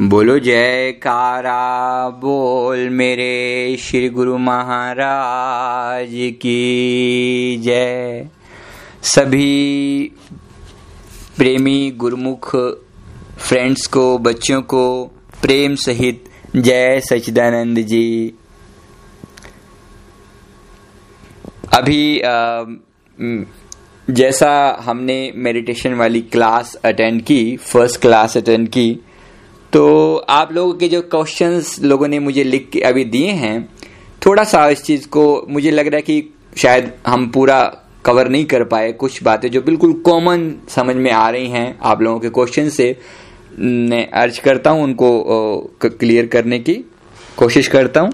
बोलो जयकारा बोल मेरे श्री गुरु महाराज की जय। सभी प्रेमी गुरुमुख फ्रेंड्स को, बच्चों को प्रेम सहित जय सच्चिदानंद जी। अभी जैसा हमने मेडिटेशन वाली क्लास अटेंड की, फर्स्ट क्लास अटेंड की, तो आप लोगों के जो क्वेश्चंस लोगों ने मुझे लिख के अभी दिए हैं, थोड़ा सा इस चीज़ को मुझे लग रहा है कि शायद हम पूरा कवर नहीं कर पाए। कुछ बातें जो बिल्कुल कॉमन समझ में आ रही हैं आप लोगों के क्वेश्चन से, मैं अर्ज करता हूं उनको क्लियर करने की कोशिश करता हूं।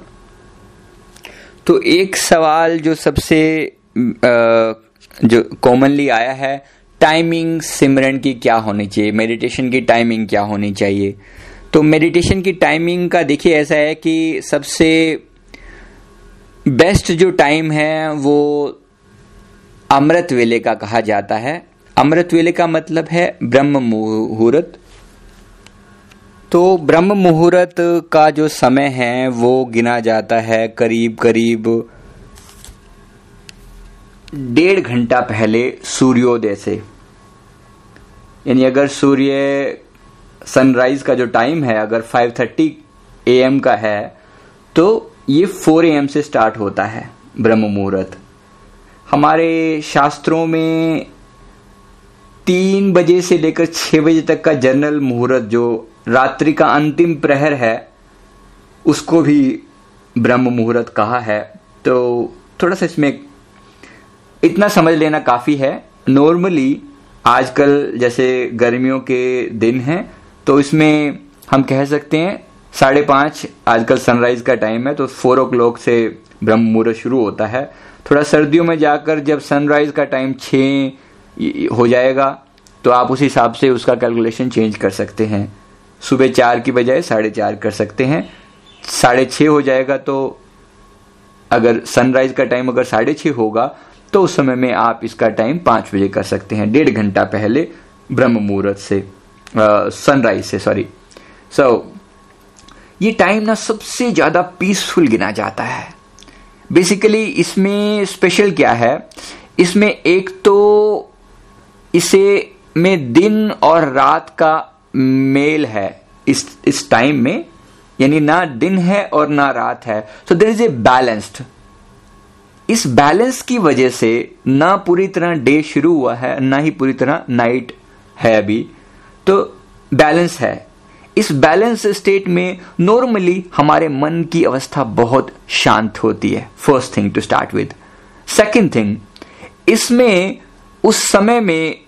तो एक सवाल जो सबसे जो कॉमनली आया है, टाइमिंग सिमरन की क्या होनी चाहिए, मेडिटेशन की टाइमिंग क्या होनी चाहिए। तो मेडिटेशन की टाइमिंग का देखिए ऐसा है कि सबसे बेस्ट जो टाइम है वो अमृत वेले का कहा जाता है। अमृत वेले का मतलब है ब्रह्म मुहूर्त। तो ब्रह्म मुहूर्त का जो समय है वो गिना जाता है करीब करीब 1.5 घंटा पहले सूर्योदय से। यानी अगर सूर्य सनराइज का जो टाइम है अगर 5:30 AM का है तो ये 4 AM से स्टार्ट होता है ब्रह्म मुहूर्त। हमारे शास्त्रों में 3 बजे से लेकर 6 बजे तक का जनरल मुहूर्त जो रात्रि का अंतिम प्रहर है उसको भी ब्रह्म मुहूर्त कहा है। तो थोड़ा सा इसमें इतना समझ लेना काफ़ी है। नॉर्मली आजकल जैसे गर्मियों के दिन हैं तो इसमें हम कह सकते हैं 5:30 आजकल सनराइज का टाइम है तो 4 o'clock से ब्रह्म मुहूर्त शुरू होता है। थोड़ा सर्दियों में जाकर जब सनराइज का टाइम 6 हो जाएगा तो आप उस हिसाब से उसका कैलकुलेशन चेंज कर सकते हैं। सुबह 4 की बजाय 4:30 कर सकते हैं। 6:30 हो जाएगा तो अगर सनराइज का टाइम अगर 6:30 होगा तो उस समय में आप इसका टाइम 5 बजे कर सकते हैं, 1.5 घंटा पहले ब्रह्म मुहूर्त से, सनराइज से, सॉरी। ये टाइम ना सबसे ज़्यादा पीसफुल गिना जाता है। बेसिकली इसमें स्पेशल क्या है, इसमें एक तो इसे में दिन और रात का मेल है इस टाइम में, यानी ना दिन है और ना रात है। So there is a balanced. इस बैलेंस की वजह से ना पूरी तरह डे शुरू हुआ है ना ही पूरी तरह नाइट है, अभी तो बैलेंस है। इस बैलेंस स्टेट में नॉर्मली हमारे मन की अवस्था बहुत शांत होती है, first thing to start with. Second thing, इसमें उस समय में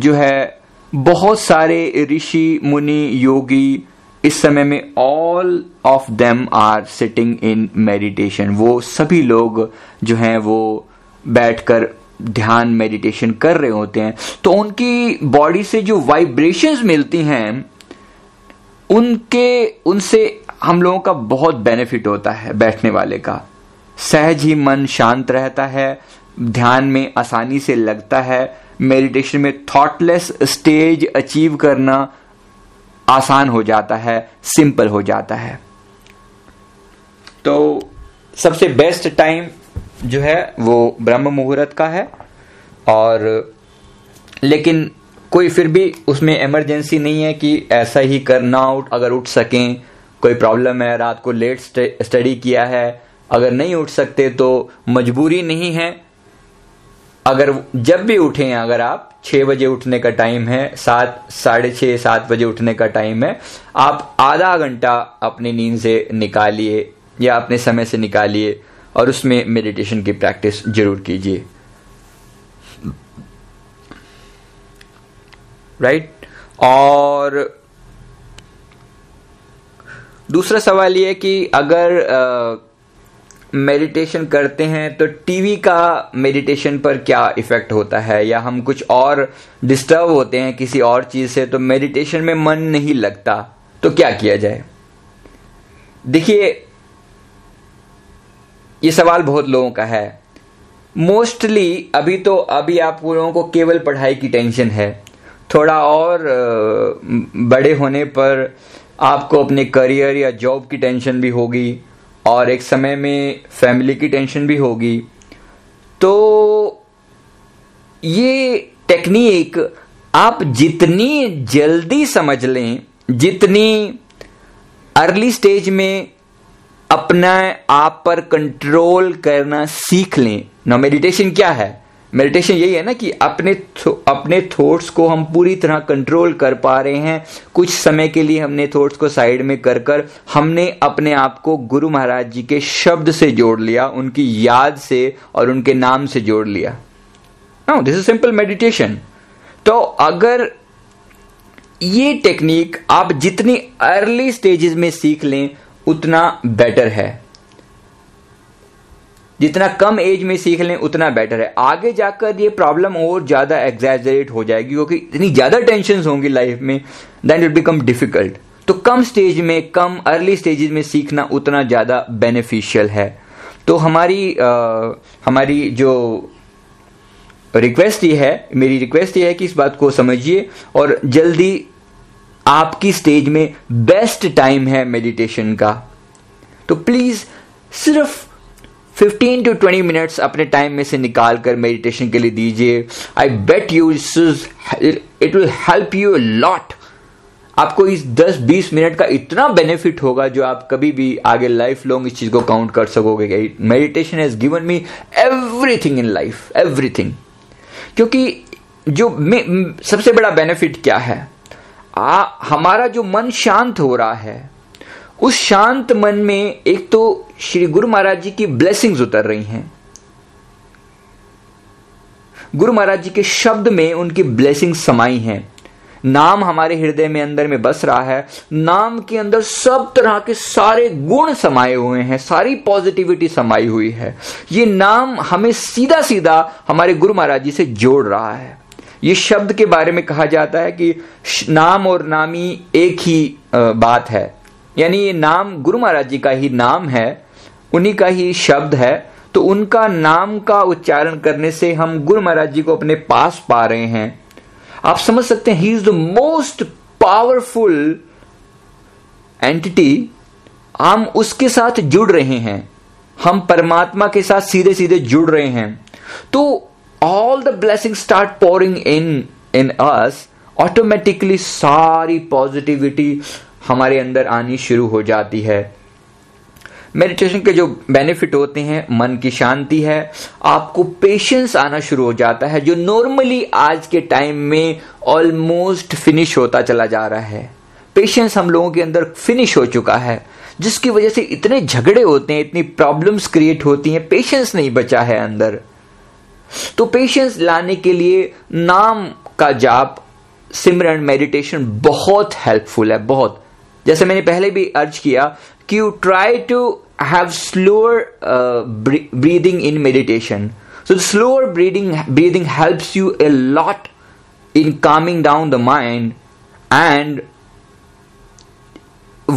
जो है बहुत सारे ऋषि मुनि योगी इस समय में all of them are sitting in meditation. वो सभी लोग जो हैं वो बैठकर ध्यान मेडिटेशन कर रहे होते हैं। तो उनकी बॉडी से जो वाइब्रेशंस मिलती हैं उनसे हम लोगों का बहुत बेनिफिट होता है। बैठने वाले का सहज ही मन शांत रहता है, ध्यान में आसानी से लगता है। मेडिटेशन में थॉटलेस स्टेज अचीव करना आसान हो जाता है, सिंपल हो जाता है। तो सबसे बेस्ट टाइम जो है वो ब्रह्म मुहूर्त का है। और लेकिन कोई फिर भी उसमें इमरजेंसी नहीं है कि ऐसा ही करना हो। अगर उठ सकें, कोई प्रॉब्लम है, रात को लेट स्टडी किया है, अगर नहीं उठ सकते तो मजबूरी नहीं है। अगर जब भी उठें, अगर आप 6 बजे उठने का टाइम है, 7, 6:30, 7 बजे उठने का टाइम है, आप आधा घंटा अपनी नींद से निकालिए या अपने समय से निकालिए और उसमें मेडिटेशन की प्रैक्टिस जरूर कीजिए, राइट। और दूसरा सवाल ये है कि अगर मेडिटेशन करते हैं तो टीवी का मेडिटेशन पर क्या इफेक्ट होता है, या हम कुछ और डिस्टर्ब होते हैं किसी और चीज़ से तो मेडिटेशन में मन नहीं लगता, तो क्या किया जाए। देखिए ये सवाल बहुत लोगों का है। मोस्टली अभी आप लोगों को केवल पढ़ाई की टेंशन है, थोड़ा और बड़े होने पर आपको अपने करियर या जॉब की टेंशन भी होगी और एक समय में फैमिली की टेंशन भी होगी। तो ये टेक्निक आप जितनी जल्दी समझ लें, जितनी अर्ली स्टेज में अपना आप पर कंट्रोल करना सीख लें। ना मेडिटेशन क्या है? मेडिटेशन यही है ना कि अपने थॉट्स को हम पूरी तरह कंट्रोल कर पा रहे हैं। कुछ समय के लिए हमने थॉट्स को साइड में कर हमने अपने आप को गुरु महाराज जी के शब्द से जोड़ लिया, उनकी याद से और उनके नाम से जोड़ लिया। No, this is simple meditation. तो अगर ये टेक्निक आप जितनी अर्ली स्टेजेस में सीख लें उतना बेटर है, जितना कम एज में सीख लें उतना बेटर है। आगे जाकर ये प्रॉब्लम और ज्यादा एग्जैजरेट हो जाएगी क्योंकि इतनी ज्यादा टेंशंस होंगी लाइफ में, देन इट बिकम डिफिकल्ट। तो कम स्टेज में, कम अर्ली स्टेजेस में सीखना उतना ज्यादा बेनिफिशियल है। तो हमारी जो रिक्वेस्ट ये है, मेरी रिक्वेस्ट ये है कि इस बात को समझिए और जल्दी आपकी स्टेज में बेस्ट टाइम है मेडिटेशन का। तो प्लीज सिर्फ 15 टू 20 मिनट्स अपने टाइम में से निकाल कर मेडिटेशन के लिए दीजिए। I bet you it will help you lot. आपको इस 10-20 मिनट का इतना बेनिफिट होगा जो आप कभी भी आगे लाइफ लॉन्ग इस चीज को काउंट कर सकोगे। Meditation has given me everything in life, everything. क्योंकि जो सबसे बड़ा बेनिफिट क्या है, हमारा जो मन शांत हो रहा है, उस शांत मन में एक तो श्री गुरु महाराज जी की ब्लेसिंग्स उतर रही हैं, गुरु महाराज जी के शब्द में उनकी ब्लेसिंग समाई हैं, नाम हमारे हृदय में अंदर में बस रहा है, नाम के अंदर सब तरह के सारे गुण समाये हुए हैं, सारी पॉजिटिविटी समाई हुई है। ये नाम हमें सीधा सीधा हमारे गुरु महाराज जी से जोड़ रहा है। ये शब्द के बारे में कहा जाता है कि नाम और नामी एक ही बात है, यानी ये नाम गुरु महाराज जी का ही नाम है, उन्हीं का ही शब्द है। तो उनका नाम का उच्चारण करने से हम गुरु महाराज जी को अपने पास पा रहे हैं। आप समझ सकते हैं, he is the most powerful entity. हम उसके साथ जुड़ रहे हैं, हम परमात्मा के साथ सीधे सीधे जुड़ रहे हैं। तो all the blessing start pouring in us, automatically सारी पॉजिटिविटी हमारे अंदर आनी शुरू हो जाती है। मेडिटेशन के जो बेनिफिट होते हैं, मन की शांति है, आपको पेशेंस आना शुरू हो जाता है जो नॉर्मली आज के टाइम में ऑलमोस्ट फिनिश होता चला जा रहा है। पेशेंस हम लोगों के अंदर फिनिश हो चुका है, जिसकी वजह से इतने झगड़े होते हैं, इतनी प्रॉब्लम्स क्रिएट होती हैं, पेशेंस नहीं बचा है अंदर। तो पेशेंस लाने के लिए नाम का जाप, सिमरन, मेडिटेशन बहुत हेल्पफुल है, बहुत। जैसे मैंने पहले भी अर्ज किया कि you try to have slower breathing in meditation. So slower breathing helps you a lot in calming down the mind, and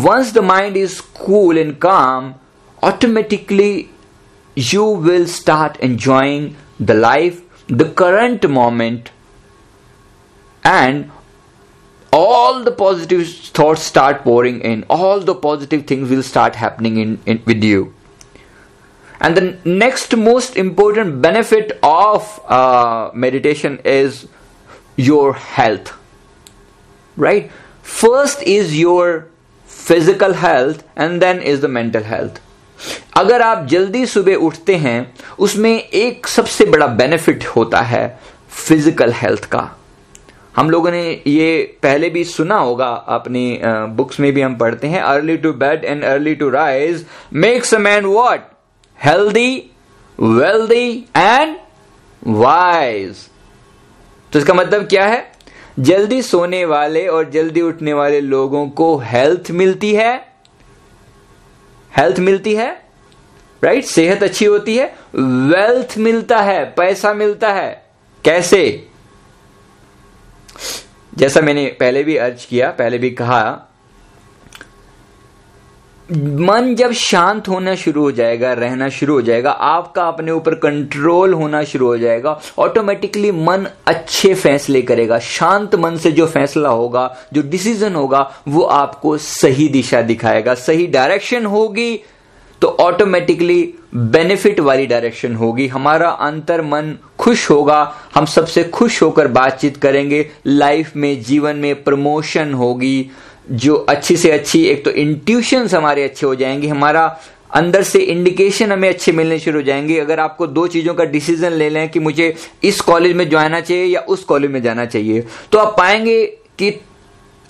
once the mind is cool and calm, automatically you will start enjoying the life, the current moment, and all the positive thoughts start pouring in, all the positive things will start happening in with you. And the next most important benefit of meditation is your health, right? First is your physical health and then is the mental health. अगर आप जल्दी सुबह उठते हैं, उसमें एक सबसे बड़ा benefit होता है physical health का। हम लोगों ने ये पहले भी सुना होगा, अपनी बुक्स में भी हम पढ़ते हैं, early to bed and early to rise makes a man what? Healthy, wealthy and wise. तो इसका मतलब क्या है? जल्दी सोने वाले और जल्दी उठने वाले लोगों को हेल्थ मिलती है, हेल्थ मिलती है, राइट? सेहत अच्छी होती है, वेल्थ मिलता है, पैसा मिलता है। कैसे? जैसा मैंने पहले भी अर्ज किया, पहले भी कहा, मन जब शांत होना शुरू हो जाएगा, रहना शुरू हो जाएगा, आपका अपने ऊपर कंट्रोल होना शुरू हो जाएगा, ऑटोमेटिकली मन अच्छे फैसले करेगा। शांत मन से जो फैसला होगा, जो डिसीजन होगा, वो आपको सही दिशा दिखाएगा। सही डायरेक्शन होगी तो ऑटोमेटिकली बेनिफिट वाली डायरेक्शन होगी। हमारा अंतर मन खुश होगा, हम सबसे खुश होकर बातचीत करेंगे। लाइफ में, जीवन में प्रमोशन होगी, जो अच्छी से अच्छी, एक तो इंट्यूशंस हमारे अच्छे हो जाएंगे, हमारा अंदर से इंडिकेशन हमें अच्छे मिलने शुरू हो जाएंगे। अगर आपको दो चीज़ों का डिसीजन ले लें कि मुझे इस कॉलेज में जाना चाहिए या उस कॉलेज में जाना चाहिए, तो आप पाएंगे कि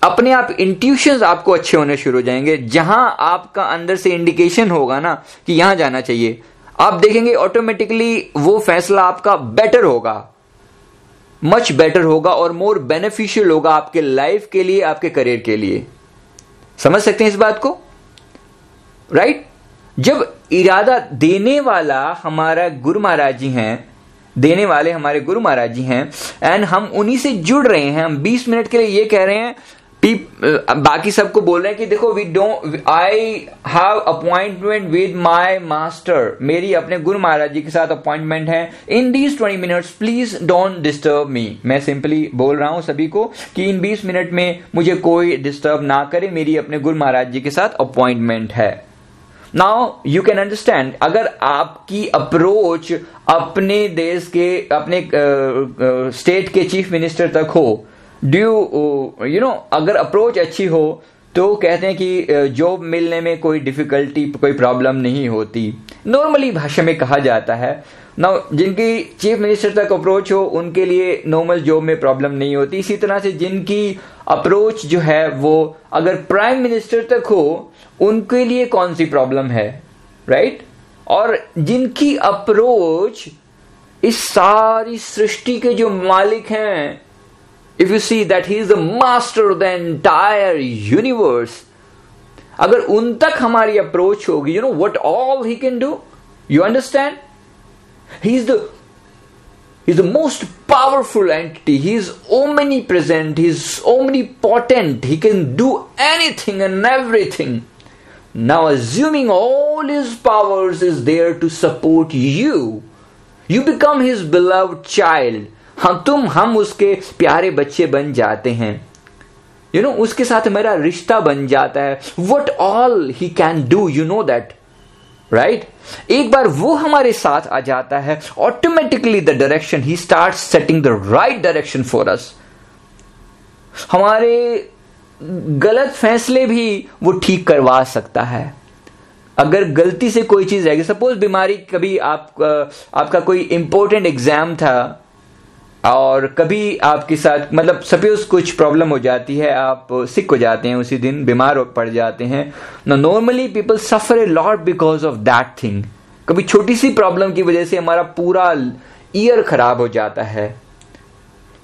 अपने आप इंट्यूशंस आपको अच्छे होने शुरू हो जाएंगे। जहां आपका अंदर से इंडिकेशन होगा ना कि यहां जाना चाहिए, आप देखेंगे ऑटोमेटिकली वो फैसला आपका बेटर होगा, मच बेटर होगा और मोर बेनिफिशियल होगा आपके लाइफ के लिए, आपके करियर के लिए। समझ सकते हैं इस बात को, राइट? जब इरादा देने वाला हमारा गुरु महाराज जी हैं, देने वाले हमारे गुरु महाराज जी हैं, एंड हम उन्हीं से जुड़ रहे हैं। हम 20 मिनट के लिए ये कह रहे हैं, बाकी सबको बोल रहे हैं कि देखो I have appointment with my master, मेरी अपने गुरु महाराज जी के साथ अपॉइंटमेंट है। In these 20 minutes please don't disturb me. मैं सिंपली बोल रहा हूं सभी को कि इन 20 मिनट में मुझे कोई डिस्टर्ब ना करे, मेरी अपने गुरु महाराज जी के साथ अपॉइंटमेंट है। नाउ यू कैन अंडरस्टैंड, अगर आपकी अप्रोच अपने देश के, अपने स्टेट के चीफ मिनिस्टर तक हो, अगर अप्रोच अच्छी हो, तो कहते हैं कि जॉब मिलने में कोई डिफिकल्टी, कोई प्रॉब्लम नहीं होती, नॉर्मली भाषा में कहा जाता है। ना जिनकी चीफ मिनिस्टर तक अप्रोच हो, उनके लिए नॉर्मल जॉब में प्रॉब्लम नहीं होती। इसी तरह से जिनकी अप्रोच जो है वो अगर प्राइम मिनिस्टर तक हो, उनके लिए कौन सी प्रॉब्लम है, राइट? और जिनकी अप्रोच इस सारी सृष्टि के जो मालिक हैं, if you see that he is the master of the entire universe, अगर उन तक हमारी अप्रोच होगी, you know what all he can do, you understand, he is the most powerful entity, he is omnipresent, he is omnipotent, he can do anything and everything. Now assuming all his powers is there to support you, you become his beloved child. हम उसके प्यारे बच्चे बन जाते हैं, उसके साथ मेरा रिश्ता बन जाता है। What all he can do, you know that, right? एक बार वो हमारे साथ आ जाता है, automatically the direction, he starts setting the right direction for us. हमारे गलत फैसले भी वो ठीक करवा सकता है। अगर गलती से कोई चीज आएगी, सपोज बीमारी, कभी आपका कोई इंपॉर्टेंट एग्जाम था और कभी आपके साथ, मतलब सपोज कुछ प्रॉब्लम हो जाती है, आप सिक हो जाते हैं, उसी दिन बीमार पड़ जाते हैं। Normally people suffer a lot because of that thing. कभी छोटी सी प्रॉब्लम की वजह से हमारा पूरा ईयर खराब हो जाता है।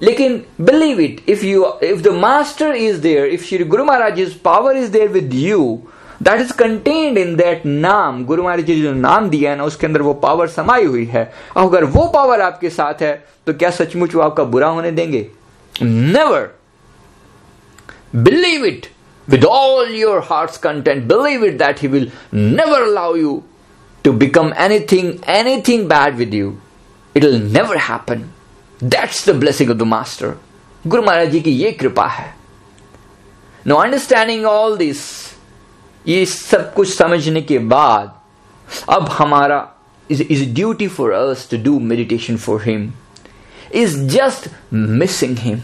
लेकिन believe it, if the master is there, if Shri Guru Maharaj is power is there with you, that is contained in that नाम। गुरु महाराज जी जो नाम दिया है ना, उसके अंदर वो पावर समाई हुई है। अगर वो पावर आपके साथ है, तो क्या सचमुच वो आपका बुरा होने देंगे? Never. Believe it with all your hearts content, believe it that he will never allow you to become anything bad with you. It will never happen. That's the blessing of the master. Guru Maharaj जी की ये कृपा है। No understanding all this, ये सब कुछ समझने के बाद, अब हमारा is duty for us to do meditation for him, is just missing him.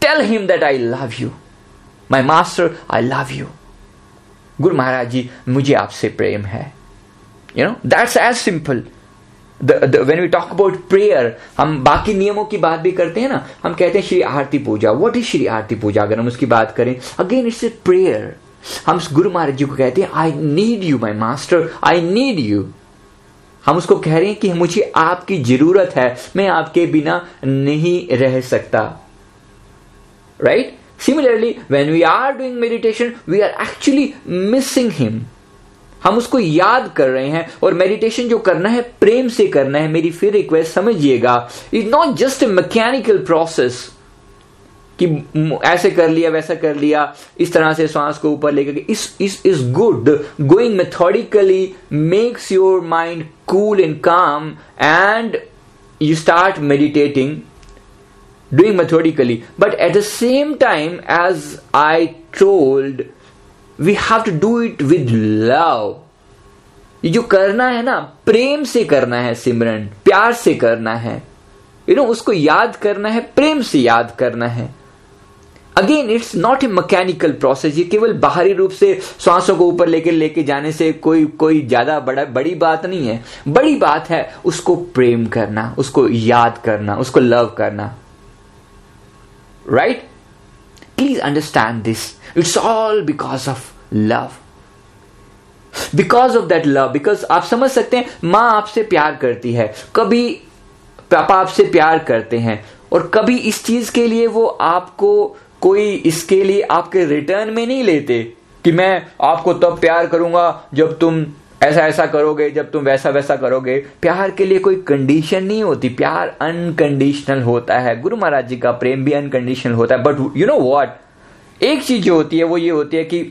Tell him that I love you, my master I love you, Guru Maharaj ji मुझे आपसे प्रेम है। You know that's as simple. When we talk about prayer, हम बाकी नियमों की बात भी करते हैं ना, हम कहते हैं श्री आरती पूजा। व्हाट इज श्री आरती पूजा? अगर हम उसकी बात करें, अगेन इट्स ए प्रेयर। हम गुरु महाराज जी को कहते हैं, I need you my master, I need you. हम उसको कह रहे हैं कि मुझे आपकी जरूरत है, मैं आपके बिना नहीं रह सकता, right? Similarly when we are doing meditation, we are actually missing him. हम उसको याद कर रहे हैं। और मेडिटेशन जो करना है, प्रेम से करना है। मेरी फिर रिक्वेस्ट समझिएगा, it's not just a mechanical process. कि ऐसे कर लिया वैसा कर लिया, इस तरह से सांस को ऊपर लेकर के, इस good going methodically makes your mind cool and calm and you start meditating, doing methodically. But at the same time, as I told, we have to do it with love. ये जो करना है ना, प्रेम से करना है सिमरन, प्यार से करना है, उसको याद करना है, प्रेम से याद करना है. Again it's not a mechanical process. ये केवल बाहरी रूप से सांसों को ऊपर लेके जाने से कोई ज्यादा बड़ी बात नहीं है. बड़ी बात है उसको प्रेम करना, उसको याद करना, उसको लव करना. Right? Please understand this. It's all because of love, because of that love. Because आप समझ सकते हैं, माँ आपसे प्यार करती है, कभी पापा आपसे प्यार करते हैं, और कभी इस चीज के लिए वो आपको कोई इसके लिए आपके रिटर्न में नहीं लेते कि मैं आपको तब प्यार करूंगा जब तुम ऐसा ऐसा करोगे, जब तुम वैसा वैसा करोगे. प्यार के लिए कोई कंडीशन नहीं होती. प्यार अनकंडीशनल होता है. गुरु महाराज जी का प्रेम भी अनकंडीशनल होता है. बट यू नो व्हाट, एक चीज जो होती है वो ये होती है कि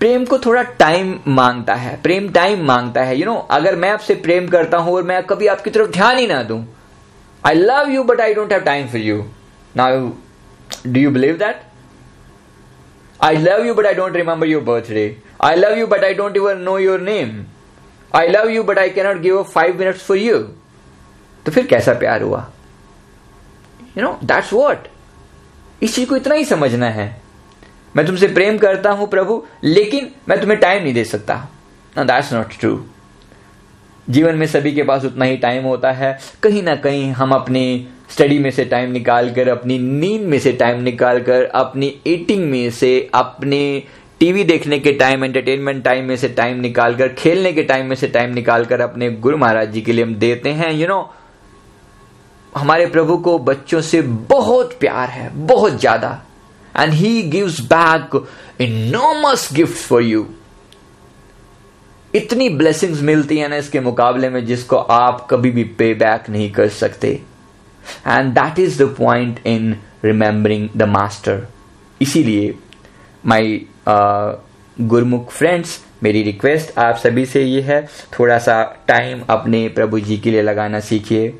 प्रेम को थोड़ा टाइम मांगता है. प्रेम टाइम मांगता है. अगर मैं आपसे प्रेम करता हूं और मैं कभी आपकी तरफ ध्यान ही ना दूं, I love you but I don't have time for you. Now, do you believe that? I love you but I don't remember your birthday. I love you but I don't even know your name. I love you but I cannot give up 5 minutes for you. तो फिर कैसा प्यार हुआ? That's what. इस चीज को इतना ही समझना है. मैं तुमसे प्रेम करता हूं प्रभु, लेकिन मैं तुम्हें टाइम नहीं दे सकता. Now that's not true. जीवन में सभी के पास उतना ही टाइम होता है. कहीं ना कहीं हम अपने स्टडी में से टाइम निकालकर, अपनी नींद में से टाइम निकालकर, अपनी ईटिंग में से, अपने टीवी देखने के टाइम, एंटरटेनमेंट टाइम में से टाइम निकालकर, खेलने के टाइम में से टाइम निकालकर अपने गुरु महाराज जी के लिए हम देते हैं. हमारे प्रभु को बच्चों से बहुत प्यार है, बहुत ज्यादा. And he gives back enormous gift for you. इतनी ब्लेसिंग्स मिलती है ना इसके मुकाबले में, जिसको आप कभी भी पे बैक नहीं कर सकते. And that is the point in remembering the master. इसीलिए माय गुरमुख फ्रेंड्स, मेरी रिक्वेस्ट आप सभी से ये है, थोड़ा सा टाइम अपने प्रभु जी के लिए लगाना सीखिए.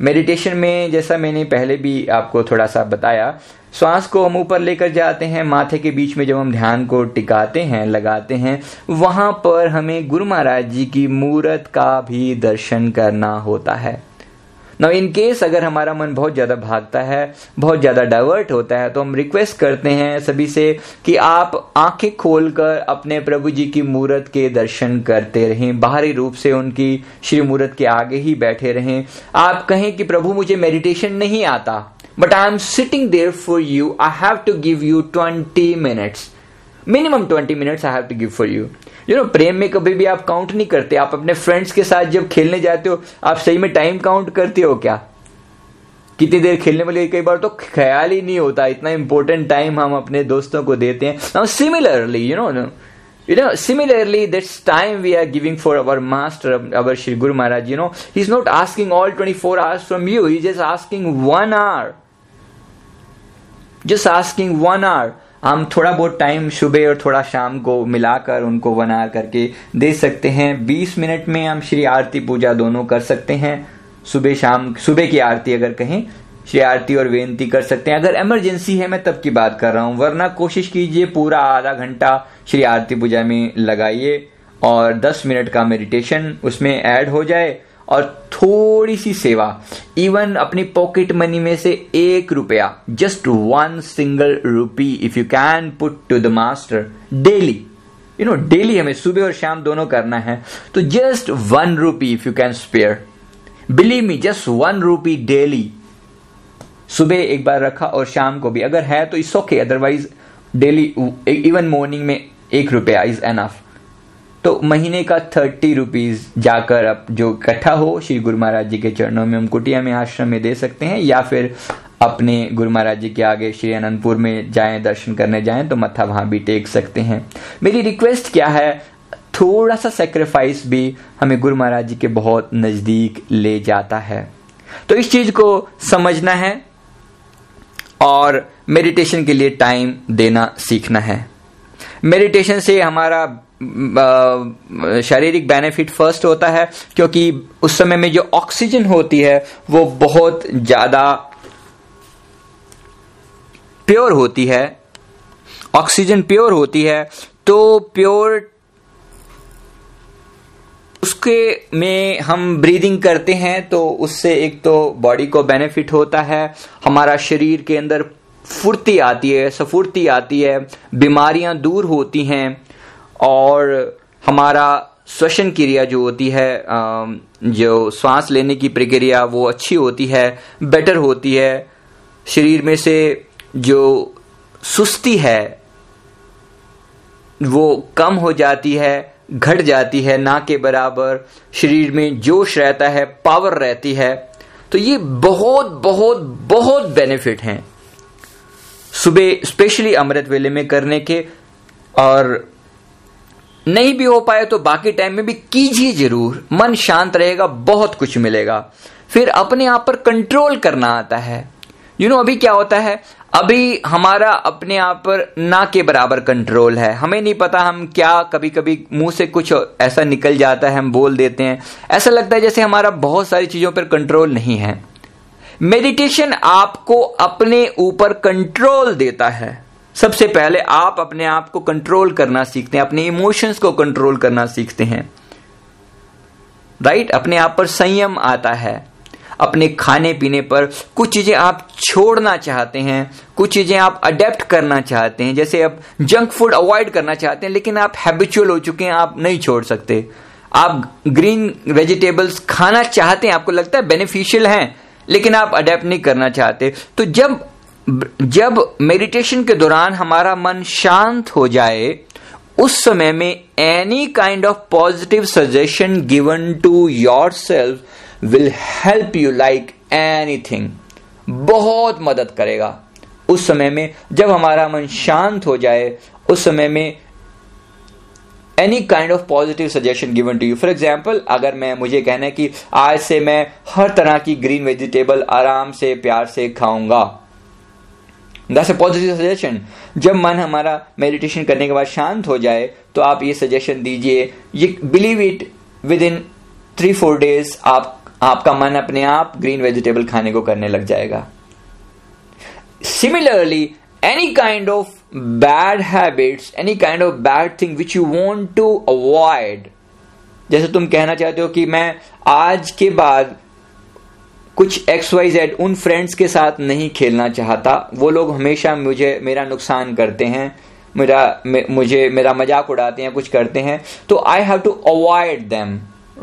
मेडिटेशन में, जैसा मैंने पहले भी आपको थोड़ा सा बताया, श्वास को हम ऊपर लेकर जाते हैं. माथे के बीच में जब हम ध्यान को टिकाते हैं, लगाते हैं, वहां पर हमें गुरु महाराज जी की मूरत का भी दर्शन करना होता है. नाउ इन केस अगर हमारा मन बहुत ज्यादा भागता है, बहुत ज्यादा डाइवर्ट होता है, तो हम रिक्वेस्ट करते हैं सभी से कि आप आंखें खोलकर अपने प्रभु जी की मूरत के दर्शन करते रहें. बाहरी रूप से उनकी श्री मूरत के आगे ही बैठे रहें. आप कहें कि प्रभु मुझे मेडिटेशन नहीं आता, but I am sitting there for you. I have to give you 20 minutes. Minimum 20 minutes I have to give for you. प्रेम में कभी भी आप काउंट नहीं करते. आप अपने फ्रेंड्स के साथ जब खेलने जाते हो, आप सही में टाइम काउंट करते हो क्या, कितनी देर खेलने वाले? कई बार तो ख्याल ही नहीं होता. इतना इंपॉर्टेंट टाइम हम अपने दोस्तों को देते हैं. Now similarly, similarly that's time we are giving for our master, our Shri Guru Maharaj. He's not asking all 24 hours from you. He's just asking 1 hour. Just asking 1 hour. हम थोड़ा बहुत time सुबह और थोड़ा शाम को मिलाकर उनको 1 hour करके दे सकते हैं. 20 मिनट में हम श्री आरती पूजा दोनों कर सकते हैं. सुबह शाम, सुबह की आरती अगर कहें, श्री आरती और वेंती कर सकते हैं. अगर इमरजेंसी है मैं तब की बात कर रहा हूं, वरना कोशिश कीजिए पूरा आधा घंटा श्री आरती पूजा में लगाइए और 10 मिनट का मेडिटेशन उसमें ऐड हो जाए और थोड़ी सी सेवा. इवन अपनी पॉकेट मनी में से 1 रुपया, just 1 single rupee if you can put to the master daily. Daily हमें सुबह और शाम दोनों करना है, तो just 1 rupee if you can spare. Believe me, just 1 rupee daily. सुबह एक बार रखा और शाम को भी अगर है तो it's okay, otherwise daily even morning में 1 रुपया इज एनफ. तो महीने का 30 rupees जाकर आप जो इकट्ठा हो श्री गुरु महाराज जी के चरणों में, हम कुटिया में, आश्रम में दे सकते हैं, या फिर अपने गुरु महाराज जी के आगे श्री अनंतपुर में जाएं, दर्शन करने जाएं, तो मत्था वहां भी टेक सकते हैं. मेरी रिक्वेस्ट क्या है, थोड़ा सा सेक्रीफाइस भी हमें गुरु महाराज जी के बहुत नजदीक ले जाता है. तो इस चीज को समझना है. और मेडिटेशन के लिए टाइम देना सीखना है। मेडिटेशन से हमारा शारीरिक बेनिफिट फर्स्ट होता है, क्योंकि उस समय में जो ऑक्सीजन होती है वो बहुत ज़्यादा प्योर होती है, ऑक्सीजन प्योर होती है, तो प्योर उसके में हम ब्रीदिंग करते हैं तो उससे एक तो बॉडी को बेनिफिट होता है, हमारा शरीर के अंदर फुर्ती आती है, सफुर्ती आती है, बीमारियां दूर होती हैं और हमारा श्वसन क्रिया जो होती है, जो सांस लेने की प्रक्रिया वो अच्छी होती है, बेटर होती है। शरीर में से जो सुस्ती है वो कम हो जाती है, घट जाती है, ना के बराबर। शरीर में जोश रहता है, पावर रहती है। तो ये बहुत बहुत बहुत बेनिफिट हैं सुबह स्पेशली अमृत वेले में करने के। और नहीं भी हो पाए तो बाकी टाइम में भी कीजिए जरूर, मन शांत रहेगा, बहुत कुछ मिलेगा। फिर अपने आप पर कंट्रोल करना आता है। अभी क्या होता है, अभी हमारा अपने आप पर ना के बराबर कंट्रोल है, हमें नहीं पता हम क्या, कभी कभी मुंह से कुछ ऐसा निकल जाता है, हम बोल देते हैं, ऐसा लगता है जैसे हमारा बहुत सारी चीजों पर कंट्रोल नहीं है। मेडिटेशन आपको अपने ऊपर कंट्रोल देता है। सबसे पहले आप अपने आप को कंट्रोल करना सीखते हैं, अपने इमोशंस को कंट्रोल करना सीखते हैं, राइट। अपने आप पर संयम आता है, अपने खाने पीने पर कुछ चीजें आप छोड़ना चाहते हैं, कुछ चीजें आप अडेप्ट करना चाहते हैं, जैसे आप जंक फूड अवॉइड करना चाहते हैं लेकिन आप हैबिचुअल हो चुके हैं, आप नहीं छोड़ सकते। आप ग्रीन वेजिटेबल्स खाना चाहते हैं, आपको लगता है बेनिफिशियल हैं लेकिन आप अडेप्ट नहीं करना चाहते। तो जब मेडिटेशन के दौरान हमारा मन शांत हो जाए, उस समय में any kind of positive suggestion given to yourself will help you like anything, बहुत मदद करेगा। उस समय में जब हमारा मन शांत हो जाए, उस समय में any kind of positive suggestion given to you, for example, अगर मुझे कहना है कि आज से मैं हर तरह की ग्रीन वेजिटेबल आराम से प्यार से खाऊंगा, that's a positive suggestion। जब मन हमारा मेडिटेशन करने के बाद शांत हो जाए तो आप ये सजेशन दीजिए, ये believe it, within 3-4 days आपका मन अपने आप ग्रीन वेजिटेबल खाने को करने लग जाएगा। Similarly any kind of bad habits, any kind of bad thing which you want to avoid, जैसे तुम कहना चाहते हो कि मैं आज के बाद कुछ XYZ उन फ्रेंड्स के साथ नहीं खेलना चाहता, वो लोग हमेशा मुझे मेरा नुकसान करते हैं, मुझे मेरा मजाक उड़ाते हैं, कुछ करते हैं, तो I have to avoid them,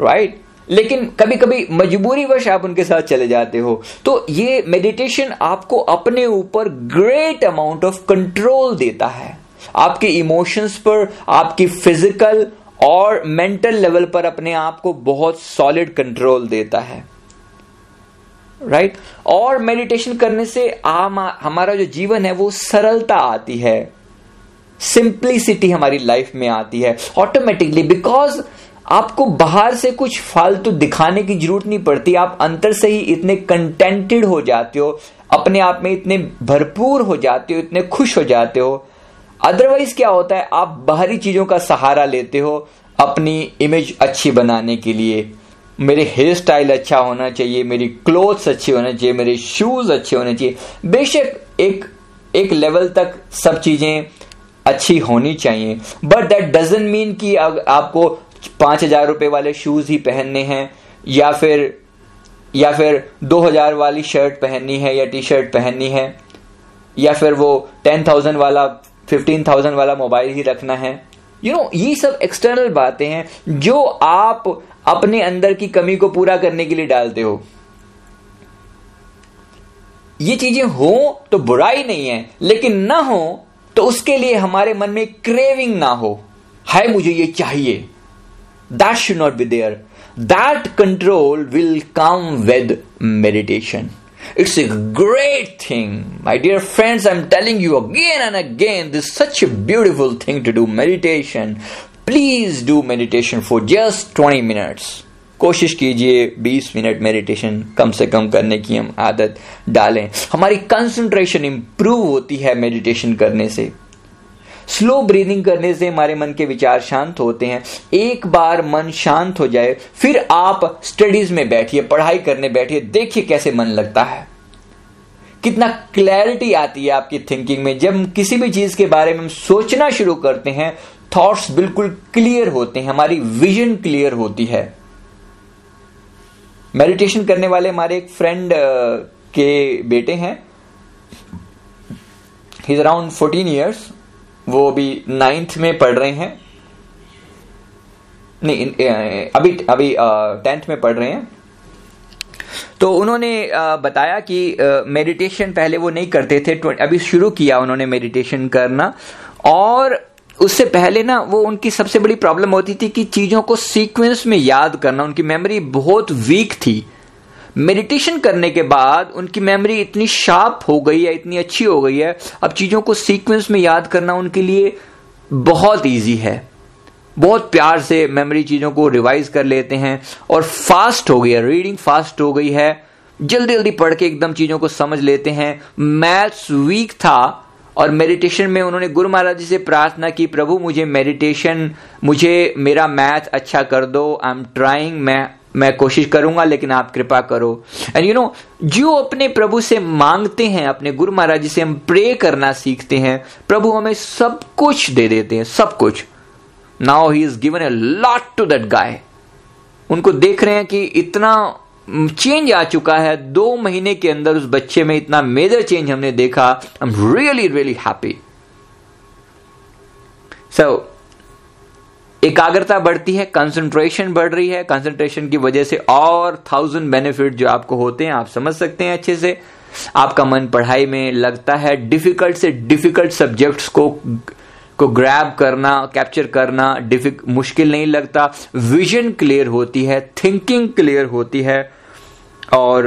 right. लेकिन कभी कभी मजबूरीवश आप उनके साथ चले जाते हो। तो ये मेडिटेशन आपको अपने ऊपर ग्रेट अमाउंट ऑफ कंट्रोल देता है, आपके इमोशंस पर, आपकी फिजिकल और मेंटल लेवल पर अपने आप को बहुत सॉलिड कंट्रोल देता है, राइट। और मेडिटेशन करने से हमारा जो जीवन है वो सरलता आती है, सिंप्लिसिटी हमारी लाइफ में आती है ऑटोमेटिकली, बिकॉज आपको बाहर से कुछ फालतू दिखाने की जरूरत नहीं पड़ती। आप अंतर से ही इतने कंटेंटेड हो जाते हो, अपने आप में इतने भरपूर हो जाते हो, इतने खुश हो जाते हो। अदरवाइज क्या होता है, आप बाहरी चीजों का सहारा लेते हो अपनी इमेज अच्छी बनाने के लिए। मेरे हेयर स्टाइल अच्छा होना चाहिए, मेरी क्लोथ्स अच्छी होने चाहिए, मेरे शूज अच्छे होने चाहिए। बेशक एक लेवल तक सब चीजें अच्छी होनी चाहिए, बट दैट डजंट मीन कि आपको 5,000 रुपए वाले शूज ही पहनने हैं, या फिर 2,000 वाली शर्ट पहननी है या टी शर्ट पहननी है, या फिर वो 10,000 वाला 15,000 वाला मोबाइल ही रखना है। ये सब एक्सटर्नल बातें हैं जो आप अपने अंदर की कमी को पूरा करने के लिए डालते हो। ये चीजें हो तो बुराई नहीं है, लेकिन ना हो तो उसके लिए हमारे मन में क्रेविंग ना हो, हाय मुझे ये चाहिए। That should not be there. That control will come with meditation. It's a great thing. My dear friends, I'm telling you again and again, this is such a beautiful thing to do, meditation. Please do meditation for just 20 minutes. कोशिश कीजिए 20 minute meditation कम से कम करने की हम आदत डालें। हमारी concentration improve होती है मेडिटेशन करने से। स्लो ब्रीदिंग करने से हमारे मन के विचार शांत होते हैं। एक बार मन शांत हो जाए फिर आप स्टडीज में बैठिए, पढ़ाई करने बैठिए, देखिए कैसे मन लगता है, कितना क्लैरिटी आती है आपकी थिंकिंग में। जब हम किसी भी चीज के बारे में हम सोचना शुरू करते हैं, थॉट्स बिल्कुल क्लियर होते हैं, हमारी विजन क्लियर होती है। मेडिटेशन करने वाले हमारे एक फ्रेंड के बेटे हैं, ही इज अराउंड 14 years, वो अभी 9th में पढ़ रहे हैं, नहीं अभी 10th में पढ़ रहे हैं। तो उन्होंने बताया कि मेडिटेशन पहले वो नहीं करते थे, अभी शुरू किया उन्होंने मेडिटेशन करना। और उससे पहले ना वो उनकी सबसे बड़ी प्रॉब्लम होती थी कि चीज़ों को सीक्वेंस में याद करना, उनकी मेमोरी बहुत वीक थी। मेडिटेशन करने के बाद उनकी मेमोरी इतनी शार्प हो गई है, इतनी अच्छी हो गई है, अब चीज़ों को सीक्वेंस में याद करना उनके लिए बहुत ईजी है। बहुत प्यार से मेमोरी चीज़ों को रिवाइज कर लेते हैं और फास्ट हो गई है, रीडिंग फास्ट हो गई है, जल्दी जल्दी पढ़ के एकदम चीज़ों को समझ लेते हैं। मैथ्स वीक था और मेडिटेशन में उन्होंने गुरु महाराज जी से प्रार्थना की, प्रभु मुझे मेडिटेशन, मुझे मेरा मैथ अच्छा कर दो, आई एम ट्राइंग, मैं कोशिश करूंगा लेकिन आप कृपा करो। एंड यू नो, जो अपने प्रभु से मांगते हैं, अपने गुरु महाराज जी से हम प्रे करना सीखते हैं, प्रभु हमें सब कुछ दे देते हैं, सब कुछ। Now he is given a lot to that guy. उनको देख रहे हैं कि इतना चेंज आ चुका है 2 महीने के अंदर, उस बच्चे में इतना मेजर चेंज हमने देखा। I am really really happy. So एकाग्रता बढ़ती है, कंसंट्रेशन बढ़ रही है, कंसंट्रेशन की वजह से और 1000 बेनिफिट जो आपको होते हैं आप समझ सकते हैं अच्छे से। आपका मन पढ़ाई में लगता है, डिफिकल्ट से डिफिकल्ट सब्जेक्ट्स को ग्रैब करना, कैप्चर करना मुश्किल नहीं लगता। विजन क्लियर होती है, थिंकिंग क्लियर होती है, और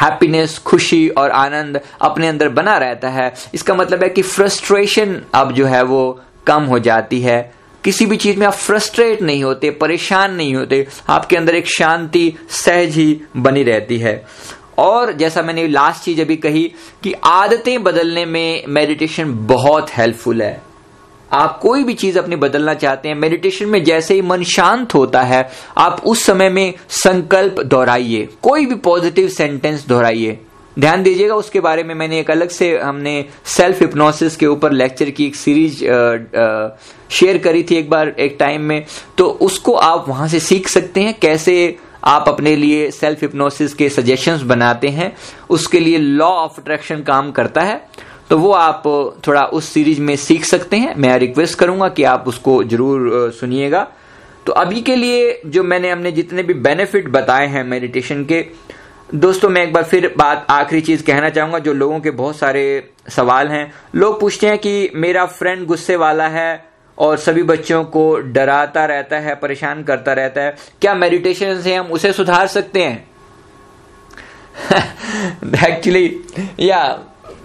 हैप्पीनेस, खुशी और आनंद अपने अंदर बना रहता है। इसका मतलब है कि फ्रस्ट्रेशन अब जो है वो कम हो जाती है। किसी भी चीज में आप फ्रस्ट्रेट नहीं होते, परेशान नहीं होते, आपके अंदर एक शांति सहज ही बनी रहती है। और जैसा मैंने लास्ट चीज अभी कही कि आदतें बदलने में मेडिटेशन बहुत हेल्पफुल है। आप कोई भी चीज अपनी बदलना चाहते हैं, मेडिटेशन में जैसे ही मन शांत होता है आप उस समय में संकल्प दोहराइए, कोई भी पॉजिटिव सेंटेंस दोहराइए। ध्यान दीजिएगा, उसके बारे में मैंने एक अलग से, हमने सेल्फ हिप्नोसिस के ऊपर लेक्चर की एक सीरीज शेयर करी थी एक बार एक टाइम में, तो उसको आप वहां से सीख सकते हैं कैसे आप अपने लिए सेल्फ हिप्नोसिस के सजेशंस बनाते हैं। उसके लिए लॉ ऑफ अट्रैक्शन काम करता है, तो वो आप थोड़ा उस सीरीज में सीख सकते हैं। मैं रिक्वेस्ट करूंगा कि आप उसको जरूर सुनिएगा। तो अभी के लिए जो हमने जितने भी बेनिफिट बताए हैं मेडिटेशन के, दोस्तों मैं एक बार फिर आखिरी चीज कहना चाहूंगा। जो लोगों के बहुत सारे सवाल हैं, लोग पूछते हैं कि मेरा फ्रेंड गुस्से वाला है और सभी बच्चों को डराता रहता है, परेशान करता रहता है, क्या मेडिटेशन से हम उसे सुधार सकते हैं? एक्चुअली या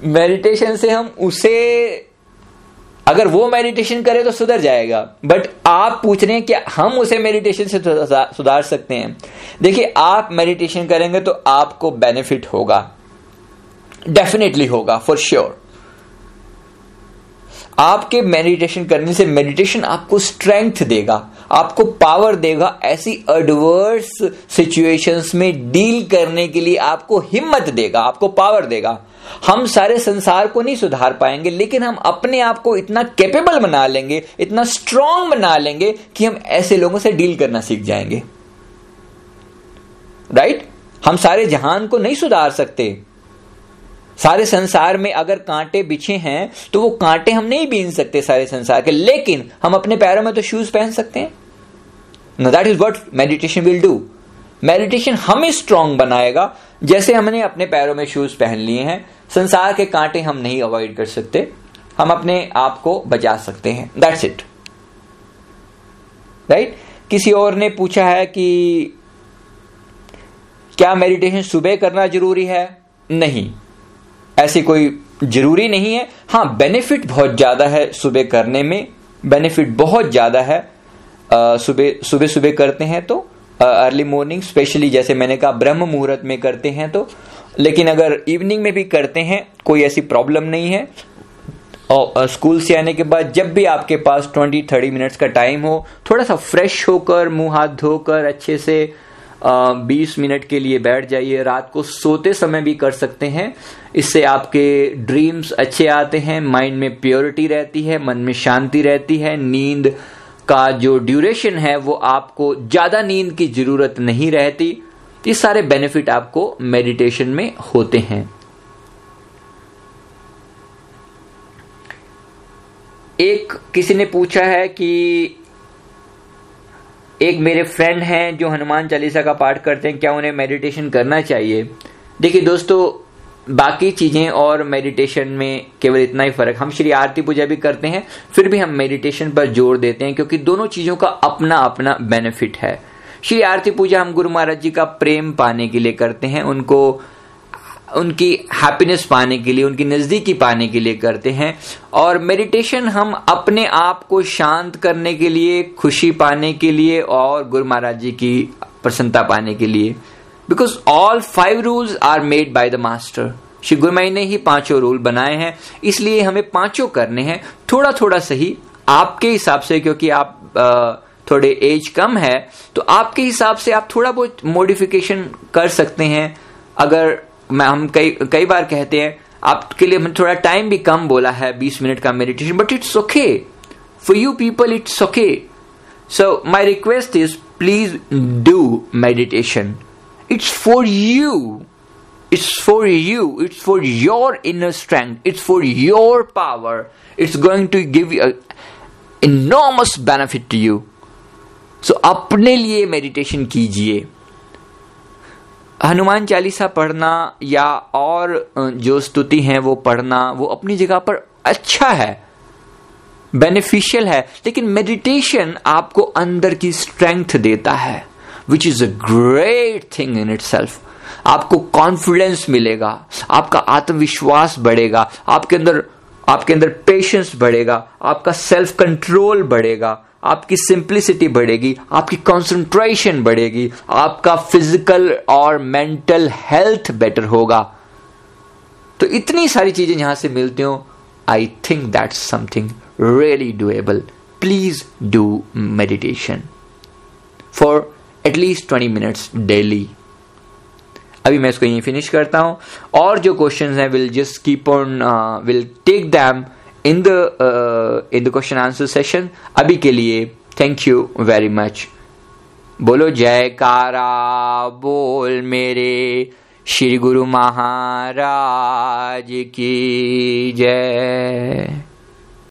मेडिटेशन से हम उसे, अगर वो मेडिटेशन करे तो सुधर जाएगा, बट आप पूछ रहे हैं कि हम उसे मेडिटेशन से सुधार सकते हैं। देखिए, आप मेडिटेशन करेंगे तो आपको बेनिफिट होगा, डेफिनेटली होगा, फॉर श्योर। आपके मेडिटेशन करने से, मेडिटेशन आपको स्ट्रेंथ देगा, आपको पावर देगा, ऐसी एडवर्स सिचुएशंस में डील करने के लिए आपको हिम्मत देगा, आपको पावर देगा। हम सारे संसार को नहीं सुधार पाएंगे, लेकिन हम अपने आप को इतना कैपेबल बना लेंगे, इतना स्ट्रांग बना लेंगे कि हम ऐसे लोगों से डील करना सीख जाएंगे। राइट? हम सारे जहान को नहीं सुधार सकते, सारे संसार में अगर कांटे बिछे हैं तो वो कांटे हम नहीं बीन सकते सारे संसार के, लेकिन हम अपने पैरों में तो शूज पहन सकते हैं। Now that is what meditation will do. Meditation हमें स्ट्रांग बनाएगा। जैसे हमने अपने पैरों में शूज पहन लिए हैं, संसार के कांटे हम नहीं अवॉइड कर सकते, हम अपने आप को बचा सकते हैं। That's it, right? किसी और ने पूछा है कि क्या मेडिटेशन सुबह करना जरूरी है? नहीं, ऐसी कोई जरूरी नहीं है। हाँ, बेनिफिट बहुत ज्यादा है सुबह करने में, बेनिफिट बहुत ज्यादा है। सुबह सुबह करते हैं तो अर्ली मॉर्निंग स्पेशली, जैसे मैंने कहा ब्रह्म मुहूर्त में करते हैं तो, लेकिन अगर इवनिंग में भी करते हैं कोई ऐसी प्रॉब्लम नहीं है। और स्कूल से आने के बाद जब भी आपके पास 20-30 मिनट्स का टाइम हो, थोड़ा सा फ्रेश होकर मुंह हाथ धोकर अच्छे से 20 मिनट के लिए बैठ जाइए। रात को सोते समय भी कर सकते हैं, इससे आपके ड्रीम्स अच्छे आते हैं, माइंड में प्योरिटी रहती है, मन में शांति रहती है। नींद का जो ड्यूरेशन है वो आपको ज़्यादा नींद की ज़रूरत नहीं रहती। ये सारे बेनिफिट आपको मेडिटेशन में होते हैं। एक किसी ने पूछा है कि एक मेरे फ्रेंड हैं जो हनुमान चालीसा का पाठ करते हैं, क्या उन्हें मेडिटेशन करना चाहिए? देखिए दोस्तों, बाकी चीज़ें और मेडिटेशन में केवल इतना ही फ़र्क। हम श्री आरती पूजा भी करते हैं, फिर भी हम मेडिटेशन पर जोर देते हैं, क्योंकि दोनों चीज़ों का अपना अपना बेनिफिट है। श्री आरती पूजा हम गुरु महाराज जी का प्रेम पाने के लिए करते हैं, उनको उनकी हैप्पीनेस पाने के लिए, उनकी नज़दीकी पाने के लिए करते हैं। और मेडिटेशन हम अपने आप को शांत करने के लिए, खुशी पाने के लिए और गुरु महाराज जी की प्रसन्नता पाने के लिए। Because all 5 rules are made by the master. Shri Gurumayi ने ही पांचों रूल बनाए हैं, इसलिए हमें पांचों करने हैं। थोड़ा थोड़ा सही आपके हिसाब से, क्योंकि आप थोड़े एज कम है तो आपके हिसाब से आप थोड़ा बहुत मॉडिफिकेशन कर सकते हैं। अगर हम कई बार कहते हैं आपके लिए हमने थोड़ा टाइम भी कम बोला है, 20 मिनट का meditation, but it's okay for you people, it's okay. So my request is please do meditation, it's for you, it's for you, it's for your inner strength, it's for your power, it's going to give you enormous benefit to you. So अपने लिए meditation कीजिए। हनुमान चालीसा पढ़ना या और जो स्तुति है वो पढ़ना, वो अपनी जगह पर अच्छा है, बेनिफिशियल है, लेकिन मेडिटेशन आपको अंदर की स्ट्रेंथ देता है, which is a great thing in itself. आपको कॉन्फिडेंस मिलेगा, आपका आत्मविश्वास बढ़ेगा, आपके अंदर पेशेंस बढ़ेगा, आपका सेल्फ कंट्रोल बढ़ेगा, आपकी सिंप्लिसिटी बढ़ेगी, आपकी कंसंट्रेशन बढ़ेगी, आपका फिजिकल और मेंटल हेल्थ बेटर होगा। तो इतनी सारी चीजें यहां से मिलती हो। I think that's something really doable. Please do meditation for at least 20 minutes daily. अभी मैं इसको यहीं फिनिश करता हूं, और जो क्वेश्चंस हैं will just keep on, will take them in the question answer session. अभी के लिए थैंक यू वेरी मच। बोलो जयकारा बोल मेरे श्री गुरु महाराज की जय।